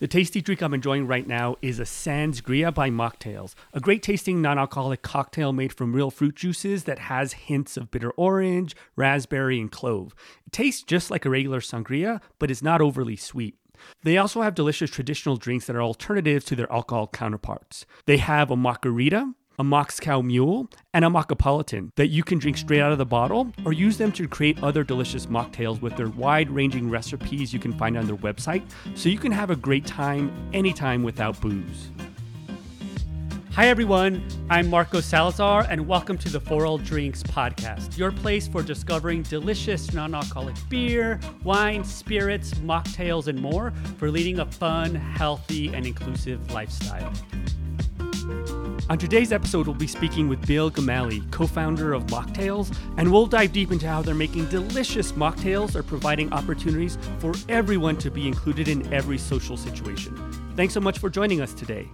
The tasty drink I'm enjoying right now is a Sansgria by Mocktails, a great tasting non-alcoholic cocktail made from real fruit juices that has hints of bitter orange, raspberry, and clove. It tastes just like a regular sangria, but is not overly sweet. They also have delicious traditional drinks that are alternatives to their alcohol counterparts. They have a Mockarita, a Mockscow Mule, and a Mockapolitan that you can drink straight out of the bottle or use them to create other delicious mocktails with their wide-ranging recipes you can find on their website, so you can have a great time anytime without booze. Hi everyone, I'm Marco Salazar and welcome to the For All Drinks podcast, your place for discovering delicious non-alcoholic beer, wine, spirits, mocktails, and more for leading a fun, healthy, and inclusive lifestyle. On today's episode, we'll be speaking with Bill Gamelli, co-founder of Mocktails, and we'll dive deep into how they're making delicious mocktails or providing opportunities for everyone to be included in every social situation. Thanks so much for joining us today.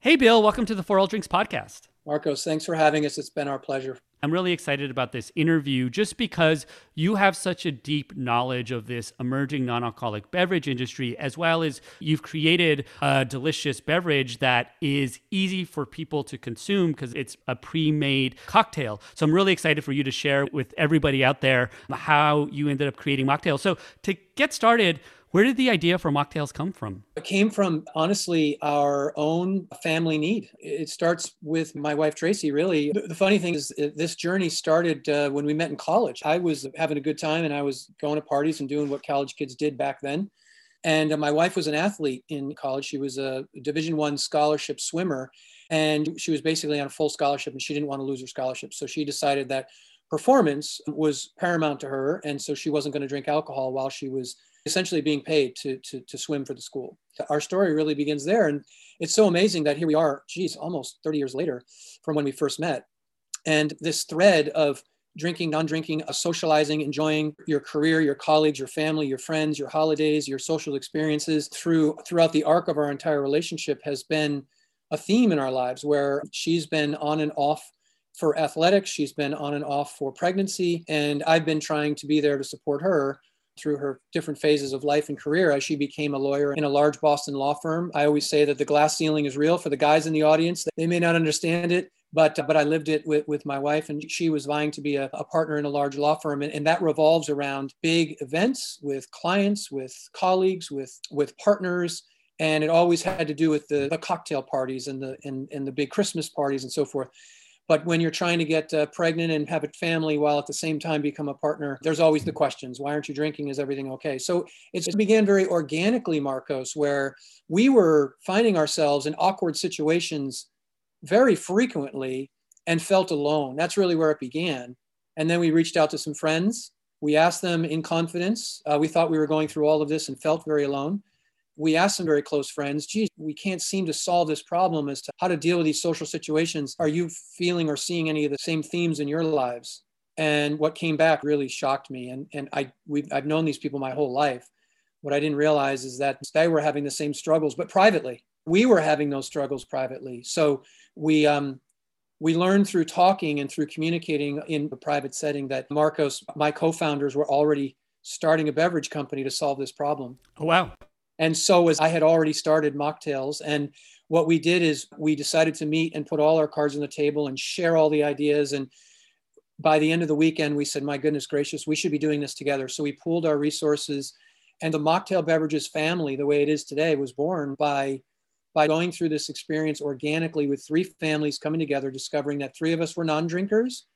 Hey, Bill, welcome to the For All Drinks podcast. Marcos, thanks for having us. It's been our pleasure. I'm really excited about this interview just because you have such a deep knowledge of this emerging non-alcoholic beverage industry, as well as you've created a delicious beverage that is easy for people to consume because it's a pre-made cocktail. So I'm really excited for you to share with everybody out there how you ended up creating Mocktails. So to get started, where did the idea for Mocktails come from? It came from, honestly, our own family need. It starts with my wife, Tracy, really. The funny thing is this journey started when we met in college. I was having a good time and I was going to parties and doing what college kids did back then. And my wife was an athlete in college. She was a Division I scholarship swimmer, and she was basically on a full scholarship and she didn't want to lose her scholarship. So she decided that performance was paramount to her. And so she wasn't going to drink alcohol while she was essentially being paid to swim for the school. Our story really begins there. And it's so amazing that here we are, almost 30 years later from when we first met. And this thread of drinking, non-drinking, socializing, enjoying your career, your colleagues, your family, your friends, your holidays, your social experiences throughout the arc of our entire relationship has been a theme in our lives, where she's been on and off for athletics. She's been on and off for pregnancy. And I've been trying to be there to support her through her different phases of life and career as she became a lawyer in a large Boston law firm. I always say that the glass ceiling is real for the guys in the audience. They may not understand it, but I lived it with my wife, and she was vying to be a partner in a large law firm. And that revolves around big events with clients, with colleagues, with partners. And it always had to do with the cocktail parties and the big Christmas parties and so forth. But when you're trying to get pregnant and have a family while at the same time become a partner, there's always the questions. Why aren't you drinking? Is everything okay? So it began very organically, Marcos, where we were finding ourselves in awkward situations very frequently and felt alone. That's really where it began. And then we reached out to some friends. We asked them in confidence. We thought we were going through all of this and felt very alone. We asked some very close friends, we can't seem to solve this problem as to how to deal with these social situations. Are you feeling or seeing any of the same themes in your lives? And what came back really shocked me. And I've known these people my whole life. What I didn't realize is that they were having the same struggles, but privately. We were having those struggles privately. So we learned through talking and through communicating in the private setting that Marcos, my co-founders, were already starting a beverage company to solve this problem. Oh, wow. And so as I had already started Mocktails, and what we did is we decided to meet and put all our cards on the table and share all the ideas. And by the end of the weekend, we said, my goodness gracious, we should be doing this together. So we pooled our resources, and the Mocktail Beverages family, the way it is today, was born by going through this experience organically with three families coming together, discovering that three of us were non-drinkers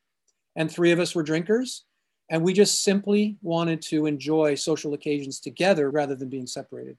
and three of us were drinkers. And we just simply wanted to enjoy social occasions together rather than being separated.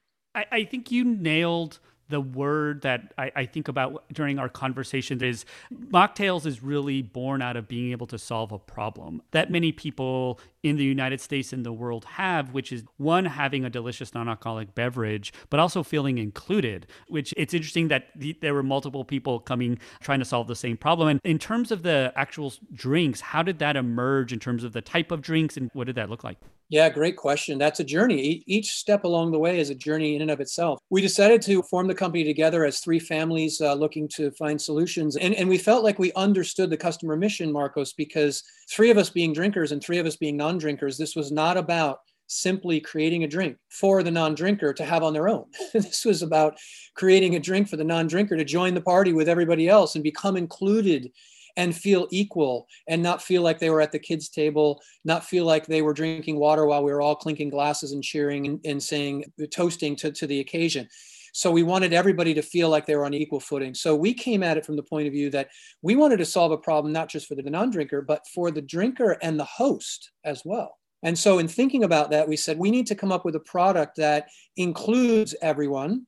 I think you nailed the word that I think about during our conversation is Mocktails is really born out of being able to solve a problem that many people in the United States and the world have, which is one, having a delicious non-alcoholic beverage, but also feeling included, which it's interesting that there were multiple people coming, trying to solve the same problem. And in terms of the actual drinks, how did that emerge in terms of the type of drinks and what did that look like? Yeah, great question. That's a journey. Each step along the way is a journey in and of itself. We decided to form the company together as three families looking to find solutions. And we felt like we understood the customer mission, Marcos, because three of us being drinkers and three of us being non-drinkers, this was not about simply creating a drink for the non-drinker to have on their own. This was about creating a drink for the non-drinker to join the party with everybody else and become included and feel equal and not feel like they were at the kids' table, not feel like they were drinking water while we were all clinking glasses and cheering and saying, toasting to the occasion. So we wanted everybody to feel like they were on equal footing. So we came at it from the point of view that we wanted to solve a problem, not just for the non-drinker, but for the drinker and the host as well. And so in thinking about that, we said, we need to come up with a product that includes everyone,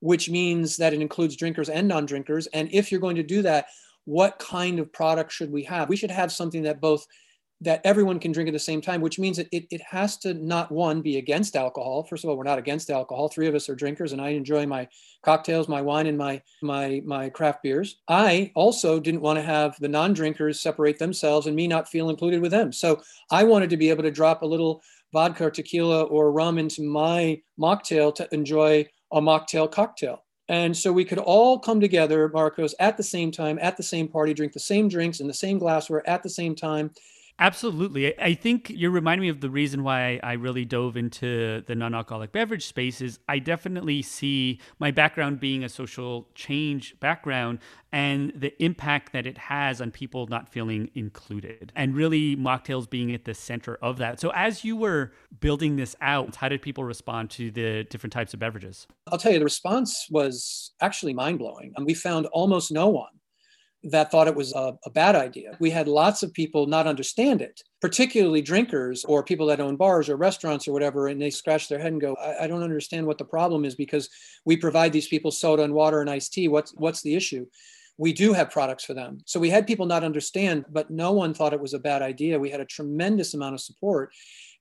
which means that it includes drinkers and non-drinkers. And if you're going to do that, what kind of product should we have? We should have something that that everyone can drink at the same time, which means that it has to not, one, be against alcohol. First of all, we're not against alcohol. Three of us are drinkers, and I enjoy my cocktails, my wine, and my craft beers. I also didn't want to have the non-drinkers separate themselves and me not feel included with them. So I wanted to be able to drop a little vodka or tequila or rum into my mocktail to enjoy a mocktail cocktail. And so we could all come together, Marcos, at the same time, at the same party, drink the same drinks in the same glassware at the same time. Absolutely. I think you're reminding me of the reason why I really dove into the non-alcoholic beverage space is I definitely see my background being a social change background and the impact that it has on people not feeling included and really mocktails being at the center of that. So as you were building this out, how did people respond to the different types of beverages? I'll tell you, the response was actually mind-blowing. And we found almost no one that thought it was a bad idea. We had lots of people not understand it, particularly drinkers or people that own bars or restaurants or whatever, and they scratch their head and go, I don't understand what the problem is because we provide these people soda and water and iced tea. What's the issue? We do have products for them. So we had people not understand, but no one thought it was a bad idea. We had a tremendous amount of support.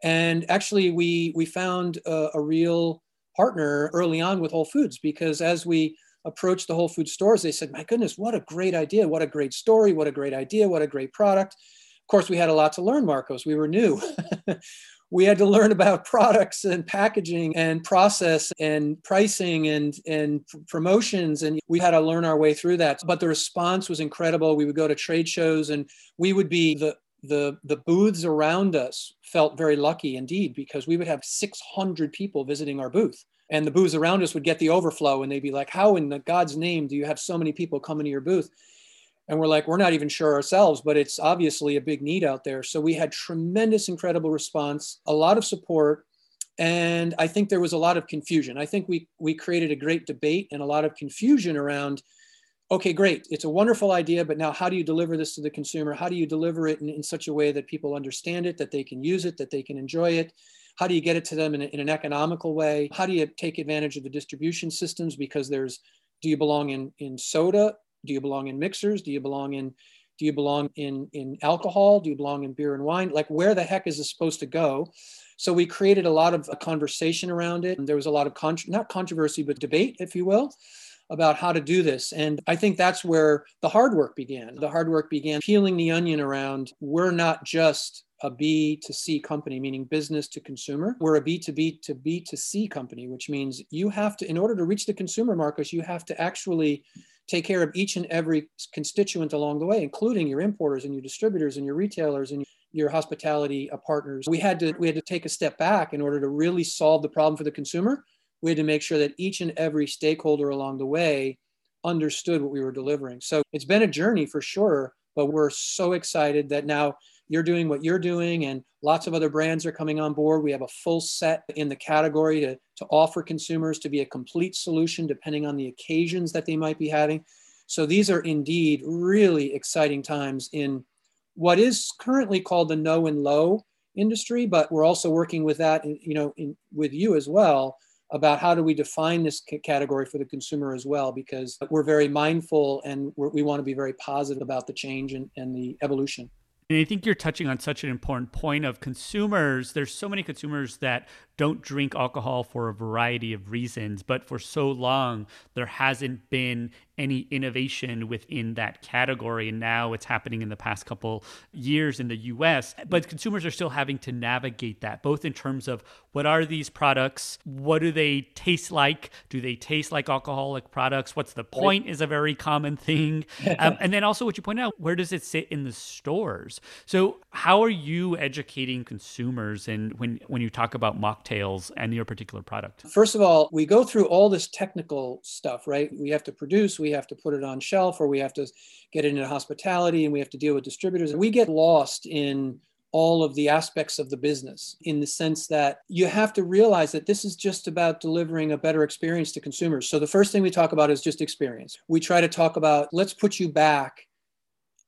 And actually, we found a real partner early on with Whole Foods, because as we approached the Whole Foods stores, they said, my goodness, what a great idea, what a great story, what a great idea, what a great product. Of course, we had a lot to learn, Marcos. We were new. We had to learn about products and packaging and process and pricing and promotions. And we had to learn our way through that. But the response was incredible. We would go to trade shows and we would be the booths around us felt very lucky indeed, because we would have 600 people visiting our booth. And the booths around us would get the overflow and they'd be like, how in God's name do you have so many people coming to your booth? And we're like, we're not even sure ourselves, but it's obviously a big need out there. So we had tremendous, incredible response, a lot of support. And I think there was a lot of confusion. I think we created a great debate and a lot of confusion around, okay, great, it's a wonderful idea, but now how do you deliver this to the consumer? How do you deliver it in such a way that people understand it, that they can use it, that they can enjoy it? How do you get it to them in an economical way? How do you take advantage of the distribution systems? Because do you belong in soda? Do you belong in mixers? Do you belong in alcohol? Do you belong in beer and wine? Like, where the heck is this supposed to go? So we created a lot of conversation around it. And there was a lot of, not controversy, but debate, if you will, about how to do this. And I think that's where the hard work began. The hard work began peeling the onion around, we're not just a B2C company, meaning business to consumer. We're a B2B to B2C company, which means you have to, in order to reach the consumer, Marcos, you have to actually take care of each and every constituent along the way, including your importers and your distributors and your retailers and your hospitality partners. We had to take a step back in order to really solve the problem for the consumer. We had to make sure that each and every stakeholder along the way understood what we were delivering. So it's been a journey for sure, but we're so excited that now you're doing what you're doing and lots of other brands are coming on board. We have a full set in the category to offer consumers, to be a complete solution depending on the occasions that they might be having. So these are indeed really exciting times in what is currently called the no and low industry, but we're also working with that, with you as well, about how do we define this category for the consumer as well, because we're very mindful and we want to be very positive about the change and the evolution. And I think you're touching on such an important point of consumers. There's so many consumers that don't drink alcohol for a variety of reasons, but for so long, there hasn't been any innovation within that category. And now it's happening in the past couple years in the US, but consumers are still having to navigate that, both in terms of what are these products? What do they taste like? Do they taste like alcoholic products? What's the point is a very common thing. And then also what you point out, where does it sit in the stores? consumers. So how are you educating consumers and when you talk about mocktails and your particular product? First of all, we go through all this technical stuff, right? We have to produce, we have to put it on shelf, or we have to get it into hospitality, and we have to deal with distributors. And we get lost in all of the aspects of the business, in the sense that you have to realize that this is just about delivering a better experience to consumers. So the first thing we talk about is just experience. We try to talk about, let's put you back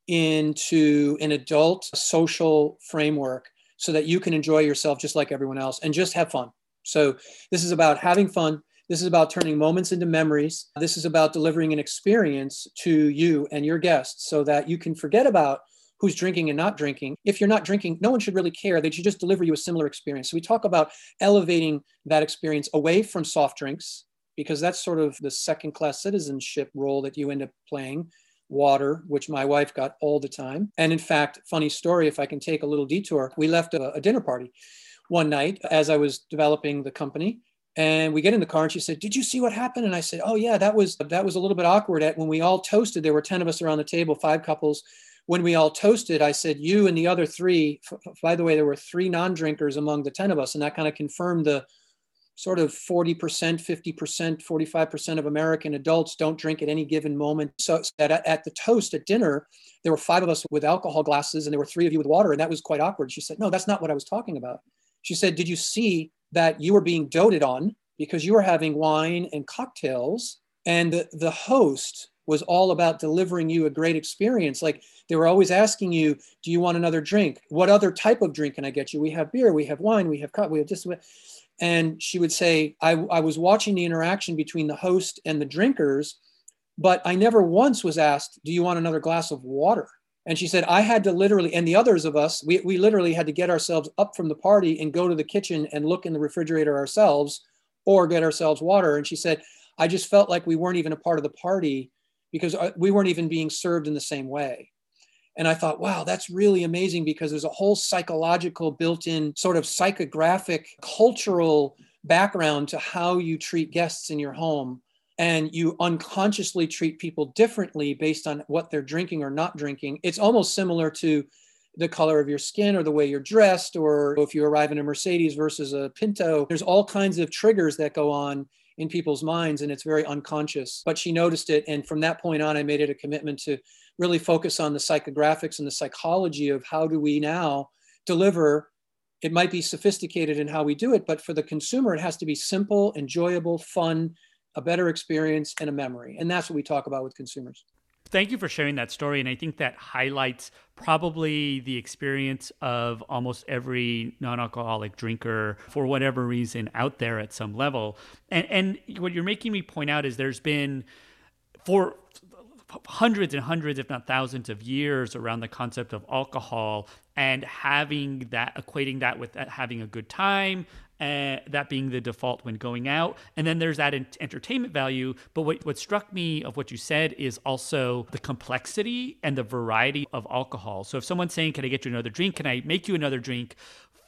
into an adult social framework so that you can enjoy yourself just like everyone else and just have fun. So this is about having fun. This is about turning moments into memories. This is about delivering an experience to you and your guests so that you can forget about who's drinking and not drinking. If you're not drinking, no one should really care. They should just deliver you a similar experience. So we talk about elevating that experience away from soft drinks, because that's sort of the second-class citizenship role that you end up playing. Water, which my wife got all the time. And in fact, funny story, if I can take a little detour, we left a dinner party one night as I was developing the company. And we get in the car and she said, "Did you see what happened?" And I said, "Oh yeah, that was a little bit awkward. When we all toasted, there were 10 of us around the table, 5 couples. When we all toasted, I said, you and the other 3, by the way, there were 3 non-drinkers among the 10 of us. And that kind of confirmed the sort of 40%, 50%, 45% of American adults don't drink at any given moment. So that at the toast at dinner, there were 5 of us with alcohol glasses and there were 3 of you with water. And that was quite awkward." She said, "No, that's not what I was talking about." She said, "Did you see that you were being doted on because you were having wine and cocktails? And the host was all about delivering you a great experience. Like they were always asking you, do you want another drink? What other type of drink can I get you? We have beer, we have wine, we have coffee, we have this." And she would say, I was watching the interaction between the host and the drinkers, but I never once was asked, do you want another glass of water? And she said, I had to literally, and the others of us, we literally had to get ourselves up from the party and go to the kitchen and look in the refrigerator ourselves or get ourselves water. And she said, I just felt like we weren't even a part of the party because we weren't even being served in the same way. And I thought, wow, that's really amazing, because there's a whole psychological built-in sort of psychographic cultural background to how you treat guests in your home. And you unconsciously treat people differently based on what they're drinking or not drinking. It's almost similar to the color of your skin or the way you're dressed, or if you arrive in a Mercedes versus a Pinto. There's all kinds of triggers that go on in people's minds, and it's very unconscious. But she noticed it, and from that point on, I made it a commitment to really focus on the psychographics and the psychology of how do we now deliver. It might be sophisticated in how we do it, but for the consumer, it has to be simple, enjoyable, fun, a better experience, and a memory. And that's what we talk about with consumers. Thank you for sharing that story. And I think that highlights probably the experience of almost every non-alcoholic drinker, for whatever reason, out there at some level. And what you're making me point out is there's been, for hundreds and hundreds, if not thousands of years, around the concept of alcohol and having that, equating that with having a good time, that being the default when going out. And then there's that entertainment value. But what struck me of what you said is also the complexity and the variety of alcohol. So if someone's saying, can I get you another drink? Can I make you another drink?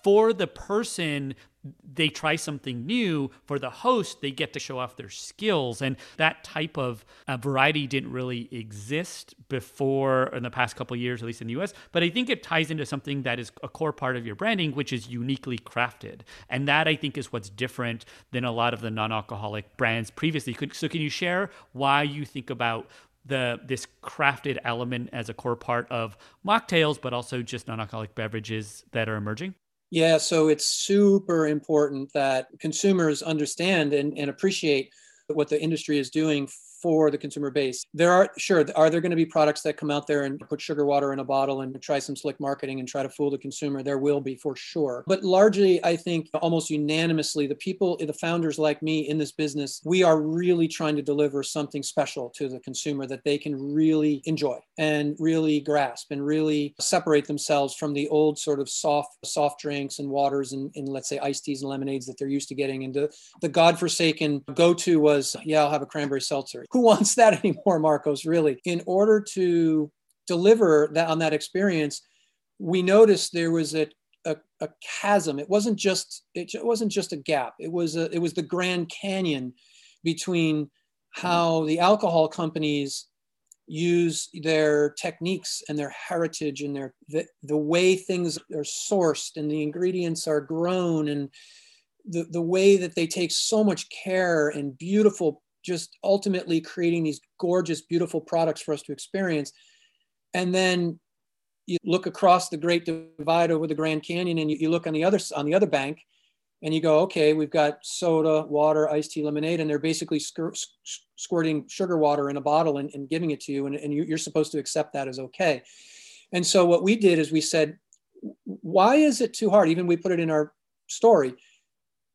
For the person, they try something new. For the host, they get to show off their skills. And that type of variety didn't really exist before in the past couple of years, at least in the US. But I think it ties into something that is a core part of your branding, which is uniquely crafted. And that, I think, is what's different than a lot of the non-alcoholic brands previously. So can you share why you think about this crafted element as a core part of mocktails, but also just non-alcoholic beverages that are emerging? Yeah, so it's super important that consumers understand and appreciate what the industry is doing for the consumer base. Are there going to be products that come out there and put sugar water in a bottle and try some slick marketing and try to fool the consumer? There will be, for sure. But largely, I think almost unanimously, the founders like me in this business, we are really trying to deliver something special to the consumer that they can really enjoy and really grasp and really separate themselves from the old sort of soft drinks and waters and let's say iced teas and lemonades that they're used to getting. And the godforsaken go-to was, yeah, I'll have a cranberry seltzer. Who wants that anymore, Marcos, really? In order to deliver that on that experience, we noticed there was a chasm. It wasn't just a gap. It was the Grand Canyon between how the alcohol companies use their techniques and their heritage and their the way things are sourced and the ingredients are grown and the way that they take so much care and beautiful, just ultimately creating these gorgeous, beautiful products for us to experience. And then you look across the Great Divide over the Grand Canyon and you look on the other bank and you go, okay, we've got soda, water, iced tea, lemonade, and they're basically squirting sugar water in a bottle and giving it to you. And you're supposed to accept that as okay. And so what we did is we said, why is it too hard? Even we put it in our story.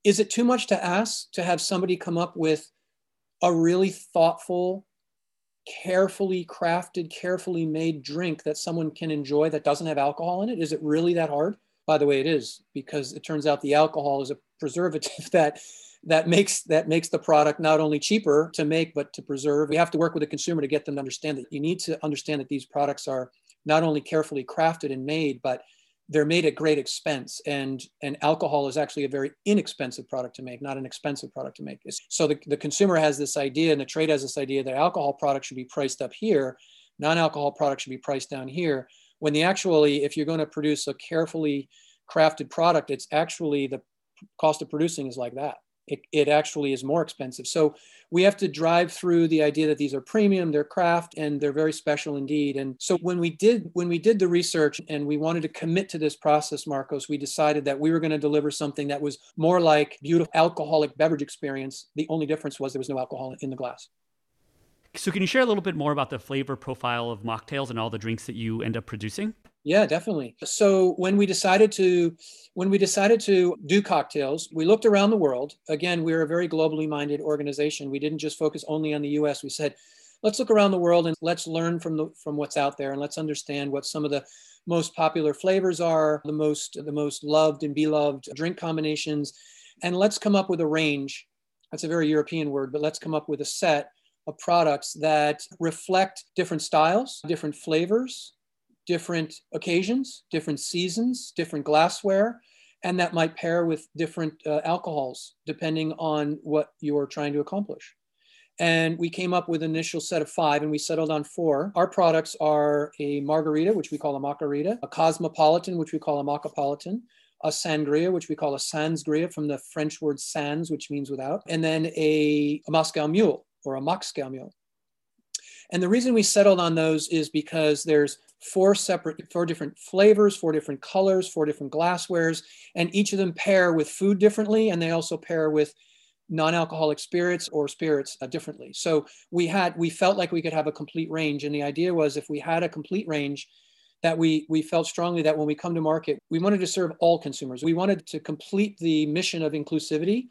Is it too much to ask to have somebody come up with a really thoughtful, carefully crafted, carefully made drink that someone can enjoy that doesn't have alcohol in it? Is it really that hard? By the way, it is, because it turns out the alcohol is a preservative that makes the product not only cheaper to make, but to preserve. We have to work with the consumer to get them to understand that you need to understand that these products are not only carefully crafted and made, but they're made at great expense. And alcohol is actually a very inexpensive product to make, not an expensive product to make. So the consumer has this idea and the trade has this idea that alcohol products should be priced up here, non-alcohol products should be priced down here. When if you're going to produce a carefully crafted product, it's actually the cost of producing is like that. It actually is more expensive. So we have to drive through the idea that these are premium, they're craft, and they're very special indeed. And so when we did the research and we wanted to commit to this process, Marcos, we decided that we were going to deliver something that was more like beautiful alcoholic beverage experience. The only difference was there was no alcohol in the glass. So can you share a little bit more about the flavor profile of mocktails and all the drinks that you end up producing? Yeah, definitely. So when we decided to do cocktails, we looked around the world. Again, we're a very globally minded organization. We didn't just focus only on the US. We said, let's look around the world and let's learn from what's out there and let's understand what some of the most popular flavors are, the most loved and beloved drink combinations, and let's come up with a range. That's a very European word, but let's come up with a set of products that reflect different styles, different flavors, different occasions, different seasons, different glassware, and that might pair with different alcohols depending on what you're trying to accomplish. And we came up with an initial set of 5 and we settled on 4. Our products are a margarita, which we call a Mockarita, a cosmopolitan, which we call a Mockapolitan, a sangria, which we call a Sansgria from the French word sans, which means without, and then a Moscow Mule, or a Mockscow Mule. And the reason we settled on those is because there's 4 different flavors, 4 different colors, 4 different glasswares, and each of them pair with food differently, and they also pair with non-alcoholic spirits or spirits differently. So we felt like we could have a complete range, and the idea was if we had a complete range, that we felt strongly that when we come to market, we wanted to serve all consumers. We wanted to complete the mission of inclusivity,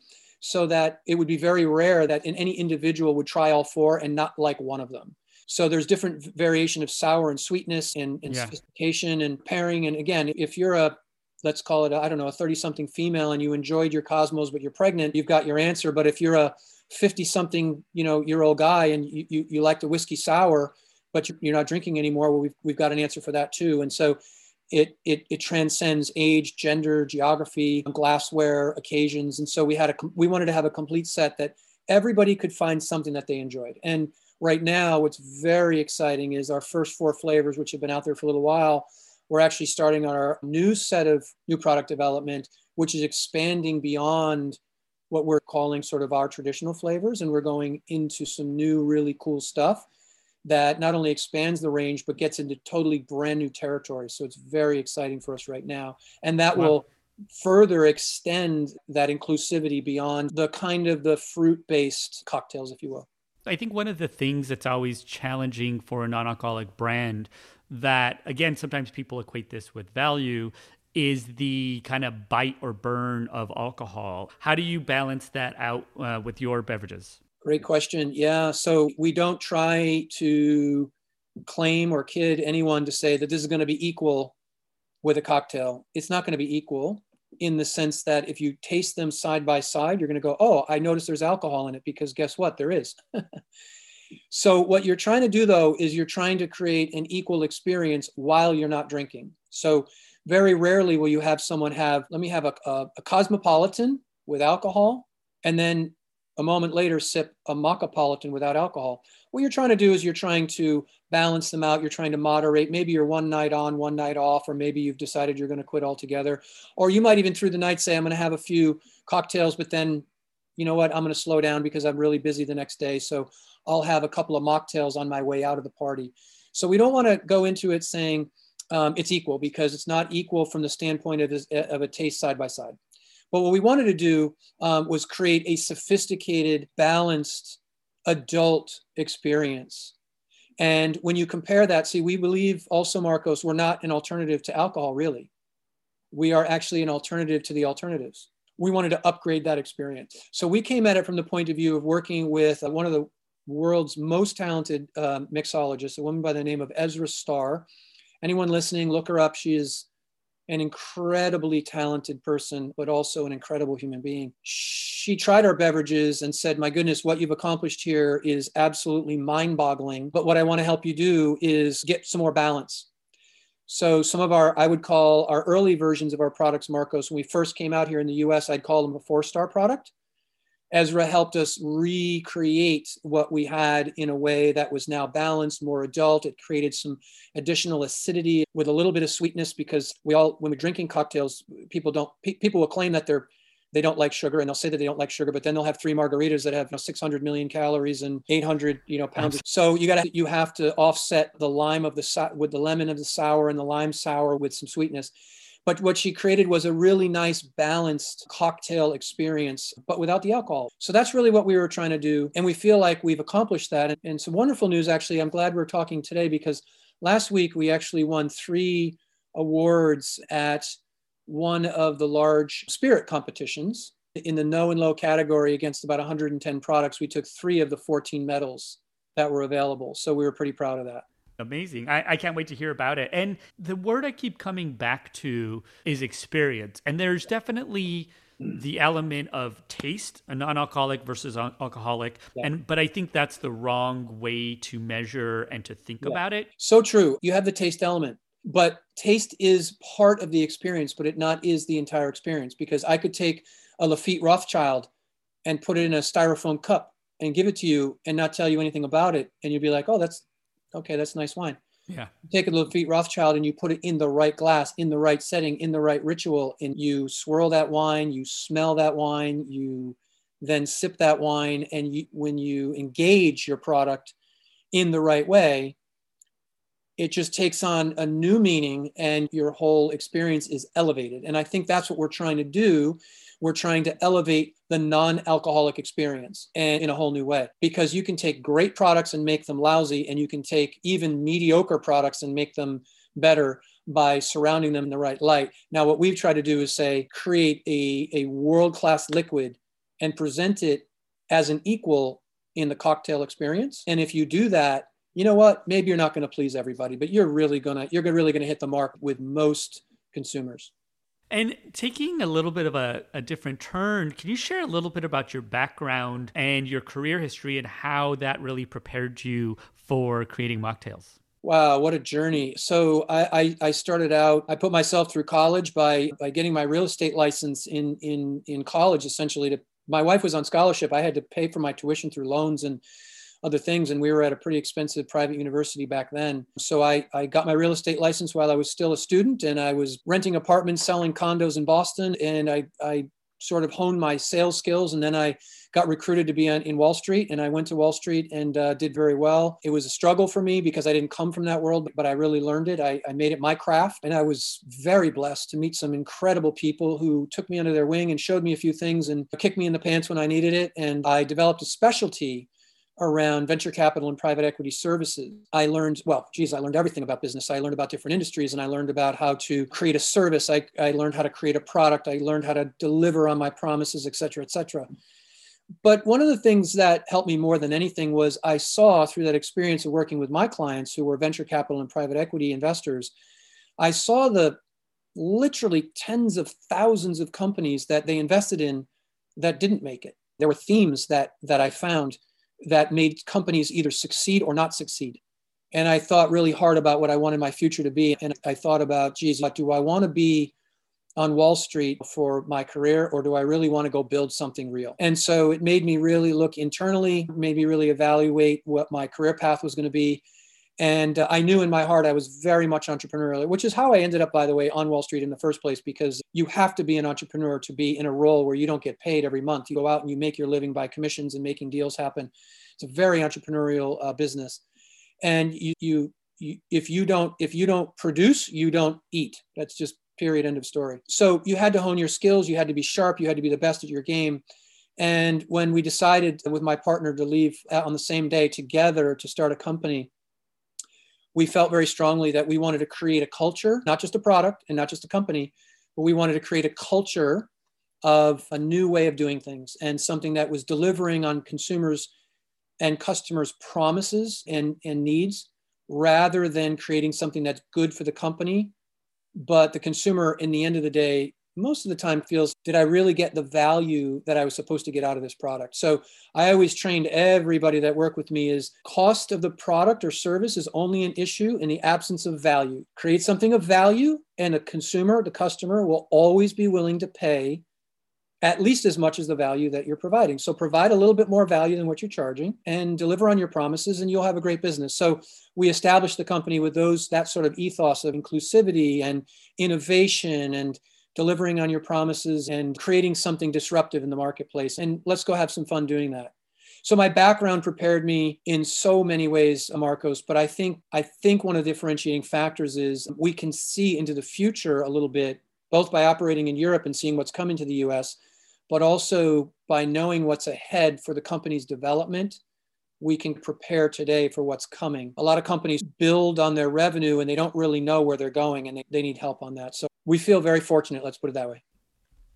so that it would be very rare that any individual would try all 4 and not like one of them. So there's different variation of sour and sweetness and sophistication and pairing. And again, if you're a 30-something female and you enjoyed your Cosmos, but you're pregnant, you've got your answer. But if you're a 50-something, year old guy and you like the whiskey sour, but you're not drinking anymore, well, we've got an answer for that too. And so It transcends age, gender, geography, glassware, occasions, and so we wanted to have a complete set that everybody could find something that they enjoyed. And right now, what's very exciting is our first 4 flavors, which have been out there for a little while. We're actually starting on our new set of new product development, which is expanding beyond what we're calling sort of our traditional flavors, and we're going into some new, really cool stuff that not only expands the range, but gets into totally brand new territory. So it's very exciting for us right now. And that will further extend that inclusivity beyond the kind of the fruit-based cocktails, if you will. I think one of the things that's always challenging for a non-alcoholic brand that, again, sometimes people equate this with value is the kind of bite or burn of alcohol. How do you balance that out with your beverages? Great question. Yeah. So we don't try to claim or kid anyone to say that this is going to be equal with a cocktail. It's not going to be equal in the sense that if you taste them side by side, you're going to go, oh, I noticed there's alcohol in it, because guess what? There is. So what you're trying to do, though, is you're trying to create an equal experience while you're not drinking. So very rarely will you have someone have, let me have a Cosmopolitan with alcohol and then a moment later sip a Mockapolitan without alcohol. What you're trying to do is you're trying to balance them out. You're trying to moderate. Maybe you're one night on, one night off, or maybe you've decided you're going to quit altogether. Or you might even through the night say, I'm going to have a few cocktails, but then, you know what, I'm going to slow down because I'm really busy the next day. So I'll have a couple of mocktails on my way out of the party. So we don't want to go into it saying it's equal, because it's not equal from the standpoint of a taste side by side. But what we wanted to do was create a sophisticated, balanced, adult experience. And when you compare that, see, we believe also, Marcos, we're not an alternative to alcohol, really. We are actually an alternative to the alternatives. We wanted to upgrade that experience. So we came at it from the point of view of working with one of the world's most talented mixologists, a woman by the name of Ezra Starr. Anyone listening, look her up. She is an incredibly talented person, but also an incredible human being. She tried our beverages and said, my goodness, what you've accomplished here is absolutely mind-boggling. But what I want to help you do is get some more balance. So some of our, I would call our early versions of our products, Marcos, when we first came out here in the US, I'd call them a 4-star product. Ezra helped us recreate what we had in a way that was now balanced, more adult. It created some additional acidity with a little bit of sweetness, because we all, when we're drinking cocktails, people will claim that they don't like sugar, and they'll say that they don't like sugar, but then they'll have 3 margaritas that have 600 million calories and 800 pounds. So you have to offset the lime of the with the lemon of the sour and the lime sour with some sweetness. But what she created was a really nice balanced cocktail experience, but without the alcohol. So that's really what we were trying to do. And we feel like we've accomplished that. And some wonderful news, actually, I'm glad we're talking today, because last week we actually won 3 awards at one of the large spirit competitions. In the no and low category against about 110 products, we took 3 of the 14 medals that were available. So we were pretty proud of that. Amazing. I can't wait to hear about it. And the word I keep coming back to is experience. And there's definitely the element of taste, a non-alcoholic versus alcoholic. Yeah. But I think that's the wrong way to measure and to think about it. So true. You have the taste element, but taste is part of the experience, but it is not the entire experience, because I could take a Lafite Rothschild and put it in a styrofoam cup and give it to you and not tell you anything about it. And you'd be like, oh, that's nice wine. Yeah. You take a Lafite Rothschild and you put it in the right glass, in the right setting, in the right ritual, and you swirl that wine, you smell that wine, you then sip that wine. And when you engage your product in the right way, it just takes on a new meaning and your whole experience is elevated. And I think that's what we're trying to do. We're trying to elevate the non-alcoholic experience and in a whole new way, because you can take great products and make them lousy, and you can take even mediocre products and make them better by surrounding them in the right light. Now, what we've tried to do is say, create a world-class liquid and present it as an equal in the cocktail experience. And if you do that, you know what? Maybe you're not going to please everybody, but you're really going to hit the mark with most consumers. And taking a little bit of a different turn, can you share a little bit about your background and your career history and how that really prepared you for creating mocktails? Wow, what a journey. So I started out, I put myself through college by getting my real estate license in college, essentially. My wife was on scholarship. I had to pay for my tuition through loans and other things. And we were at a pretty expensive private university back then. So I got my real estate license while I was still a student, and I was renting apartments, selling condos in Boston. And I sort of honed my sales skills. And then I got recruited to be in Wall Street, and I went to Wall Street and did very well. It was a struggle for me because I didn't come from that world, but I really learned it. I made it my craft, and I was very blessed to meet some incredible people who took me under their wing and showed me a few things and kicked me in the pants when I needed it. And I developed a specialty around venture capital and private equity services. I learned everything about business. I learned about different industries, and I learned about how to create a service. I learned how to create a product. I learned how to deliver on my promises, et cetera, et cetera. But one of the things that helped me more than anything was I saw through that experience of working with my clients who were venture capital and private equity investors, I saw the literally tens of thousands of companies that they invested in that didn't make it. There were themes that I found that made companies either succeed or not succeed. And I thought really hard about what I wanted my future to be. And I thought about, do I want to be on Wall Street for my career, or do I really want to go build something real? And so it made me really look internally, made me really evaluate what my career path was going to be. And I knew in my heart I was very much entrepreneurial, which is how I ended up, by the way, on Wall Street in the first place, because you have to be an entrepreneur to be in a role where you don't get paid every month. You go out and you make your living by commissions and making deals happen. It's a very entrepreneurial business. And if you don't produce, you don't eat. That's just period, end of story. So you had to hone your skills. You had to be sharp. You had to be the best at your game. And when we decided with my partner to leave on the same day together to start a company, we felt very strongly that we wanted to create a culture, not just a product and not just a company, but we wanted to create a culture of a new way of doing things and something that was delivering on consumers and customers' promises and needs, rather than creating something that's good for the company. But the consumer, in the end of the day, most of the time feels, did I really get the value that I was supposed to get out of this product? So I always trained everybody that worked with me is cost of the product or service is only an issue in the absence of value. Create something of value and the customer will always be willing to pay at least as much as the value that you're providing. So provide a little bit more value than what you're charging and deliver on your promises and you'll have a great business. So we established the company with that sort of ethos of inclusivity and innovation and delivering on your promises and creating something disruptive in the marketplace. And let's go have some fun doing that. So my background prepared me in so many ways, Marcos, but I think one of the differentiating factors is we can see into the future a little bit, both by operating in Europe and seeing what's coming to the US, but also by knowing what's ahead for the company's development. We can prepare today for what's coming. A lot of companies build on their revenue and they don't really know where they're going and they need help on that. So we feel very fortunate, let's put it that way.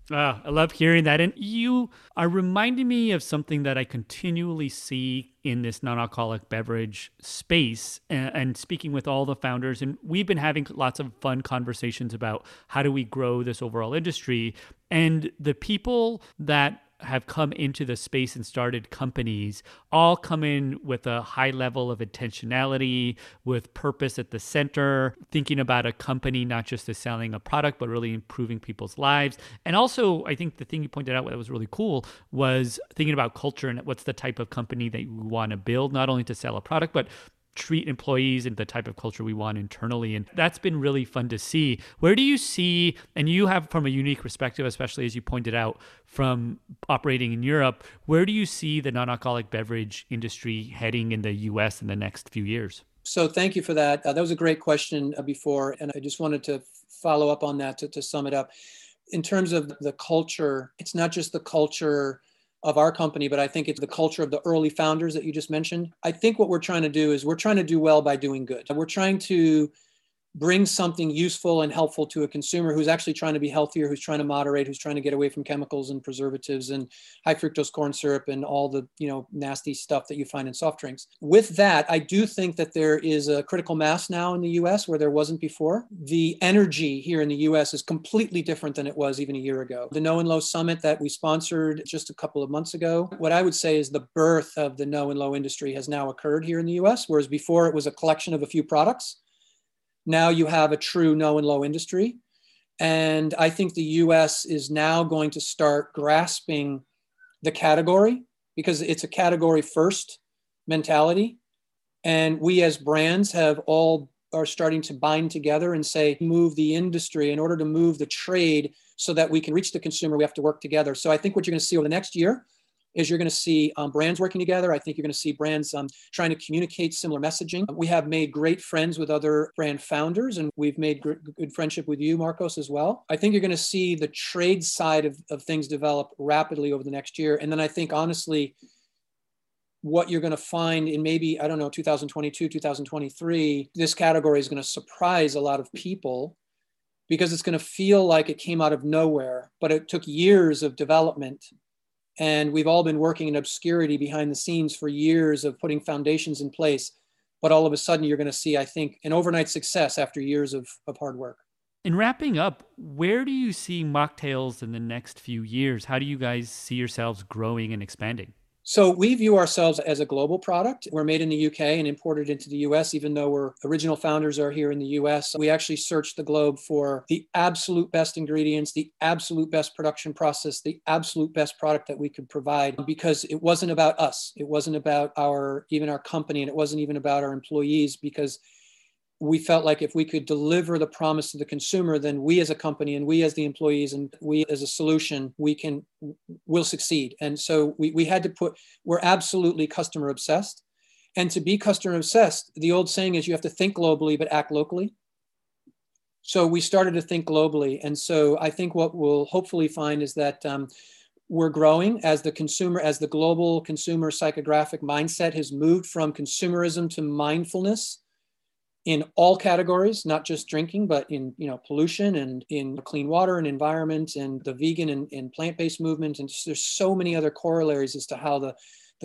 I love hearing that. And you are reminding me of something that I continually see in this non-alcoholic beverage space and speaking with all the founders. And we've been having lots of fun conversations about how do we grow this overall industry. And the people that have come into the space and started companies all come in with a high level of intentionality, with purpose at the center, thinking about a company not just as selling a product, but really improving people's lives. And also, I think the thing you pointed out that was really cool was thinking about culture and what's the type of company that you want to build, not only to sell a product, but treat employees and the type of culture we want internally. And that's been really fun to see. Where do you see, and you have from a unique perspective, especially as you pointed out from operating in Europe, where do you see the non-alcoholic beverage industry heading in the US in the next few years? So thank you for that. That was a great question before. And I just wanted to follow up on that to sum it up. In terms of the culture, it's not just the culture of our company, but I think it's the culture of the early founders that you just mentioned. I think what we're trying to do is we're trying to do well by doing good. We're trying to bring something useful and helpful to a consumer who's actually trying to be healthier, who's trying to moderate, who's trying to get away from chemicals and preservatives and high fructose corn syrup and all the, nasty stuff that you find in soft drinks. With that, I do think that there is a critical mass now in the US where there wasn't before. The energy here in the US is completely different than it was even a year ago. The No and Low Summit that we sponsored just a couple of months ago, what I would say is the birth of the No and Low industry has now occurred here in the US, whereas before it was a collection of a few products. Now you have a true no and low industry. And I think the US is now going to start grasping the category because it's a category first mentality. And we as brands are starting to bind together and say, move the industry in order to move the trade so that we can reach the consumer, we have to work together. So I think what you're gonna see over the next year is you're going to see brands working together. I think you're going to see brands trying to communicate similar messaging. We have made great friends with other brand founders, and we've made good friendship with you, Marcos, as well. I think you're going to see the trade side of things develop rapidly over the next year. And then I think, honestly, what you're going to find in maybe, 2022, 2023, this category is going to surprise a lot of people because it's going to feel like it came out of nowhere, but it took years of development. And we've all been working in obscurity behind the scenes for years of putting foundations in place. But all of a sudden, you're going to see, I think, an overnight success after years of hard work. In wrapping up, where do you see Mocktails in the next few years? How do you guys see yourselves growing and expanding? So we view ourselves as a global product. We're made in the UK and imported into the US, even though our original founders are here in the US. We actually searched the globe for the absolute best ingredients, the absolute best production process, the absolute best product that we could provide, because it wasn't about us. It wasn't about even our company, and it wasn't even about our employees, because we felt like if we could deliver the promise to the consumer, then we as a company and we as the employees and we as a solution, we'll succeed. And so we had to we're absolutely customer obsessed. And to be customer obsessed, the old saying is you have to think globally, but act locally. So we started to think globally. And so I think what we'll hopefully find is that we're growing as the consumer, as the global consumer psychographic mindset has moved from consumerism to mindfulness. In all categories, not just drinking, but in pollution and in clean water and environment and the vegan and plant-based movement. And there's so many other corollaries as to how the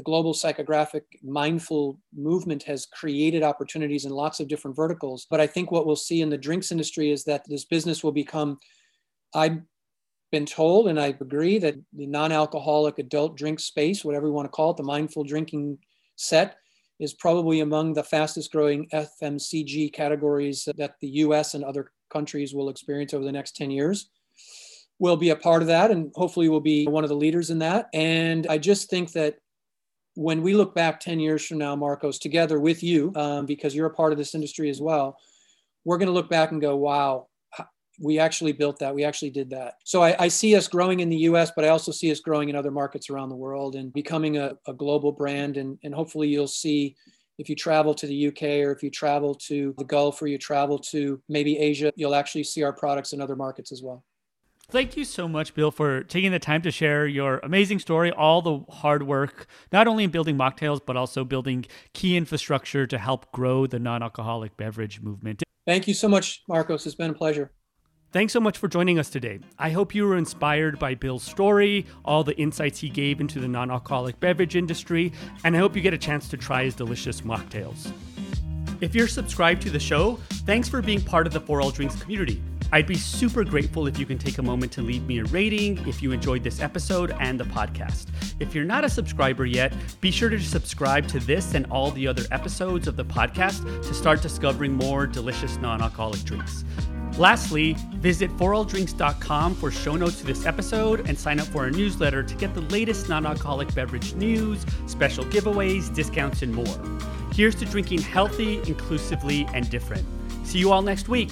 global psychographic mindful movement has created opportunities in lots of different verticals. But I think what we'll see in the drinks industry is that this business will become, I've been told and I agree, that the non-alcoholic adult drink space, whatever you want to call it, the mindful drinking set, is probably among the fastest growing FMCG categories that the US and other countries will experience over the next 10 years. We'll be a part of that, and hopefully we'll be one of the leaders in that. And I just think that when we look back 10 years from now, Marcos, together with you, because you're a part of this industry as well, we're going to look back and go, wow, we actually built that. We actually did that. So I see us growing in the US, but I also see us growing in other markets around the world and becoming a global brand. And hopefully you'll see, if you travel to the UK or if you travel to the Gulf or you travel to maybe Asia, you'll actually see our products in other markets as well. Thank you so much, Bill, for taking the time to share your amazing story, all the hard work, not only in building Mocktails, but also building key infrastructure to help grow the non-alcoholic beverage movement. Thank you so much, Marcos. It's been a pleasure. Thanks so much for joining us today. I hope you were inspired by Bill's story, all the insights he gave into the non-alcoholic beverage industry, and I hope you get a chance to try his delicious mocktails. If you're subscribed to the show, thanks for being part of the For All Drinks community. I'd be super grateful if you can take a moment to leave me a rating if you enjoyed this episode and the podcast. If you're not a subscriber yet, be sure to subscribe to this and all the other episodes of the podcast to start discovering more delicious non-alcoholic drinks. Lastly, visit foralldrinks.com for show notes to this episode and sign up for our newsletter to get the latest non-alcoholic beverage news, special giveaways, discounts, and more. Here's to drinking healthy, inclusively, and different. See you all next week.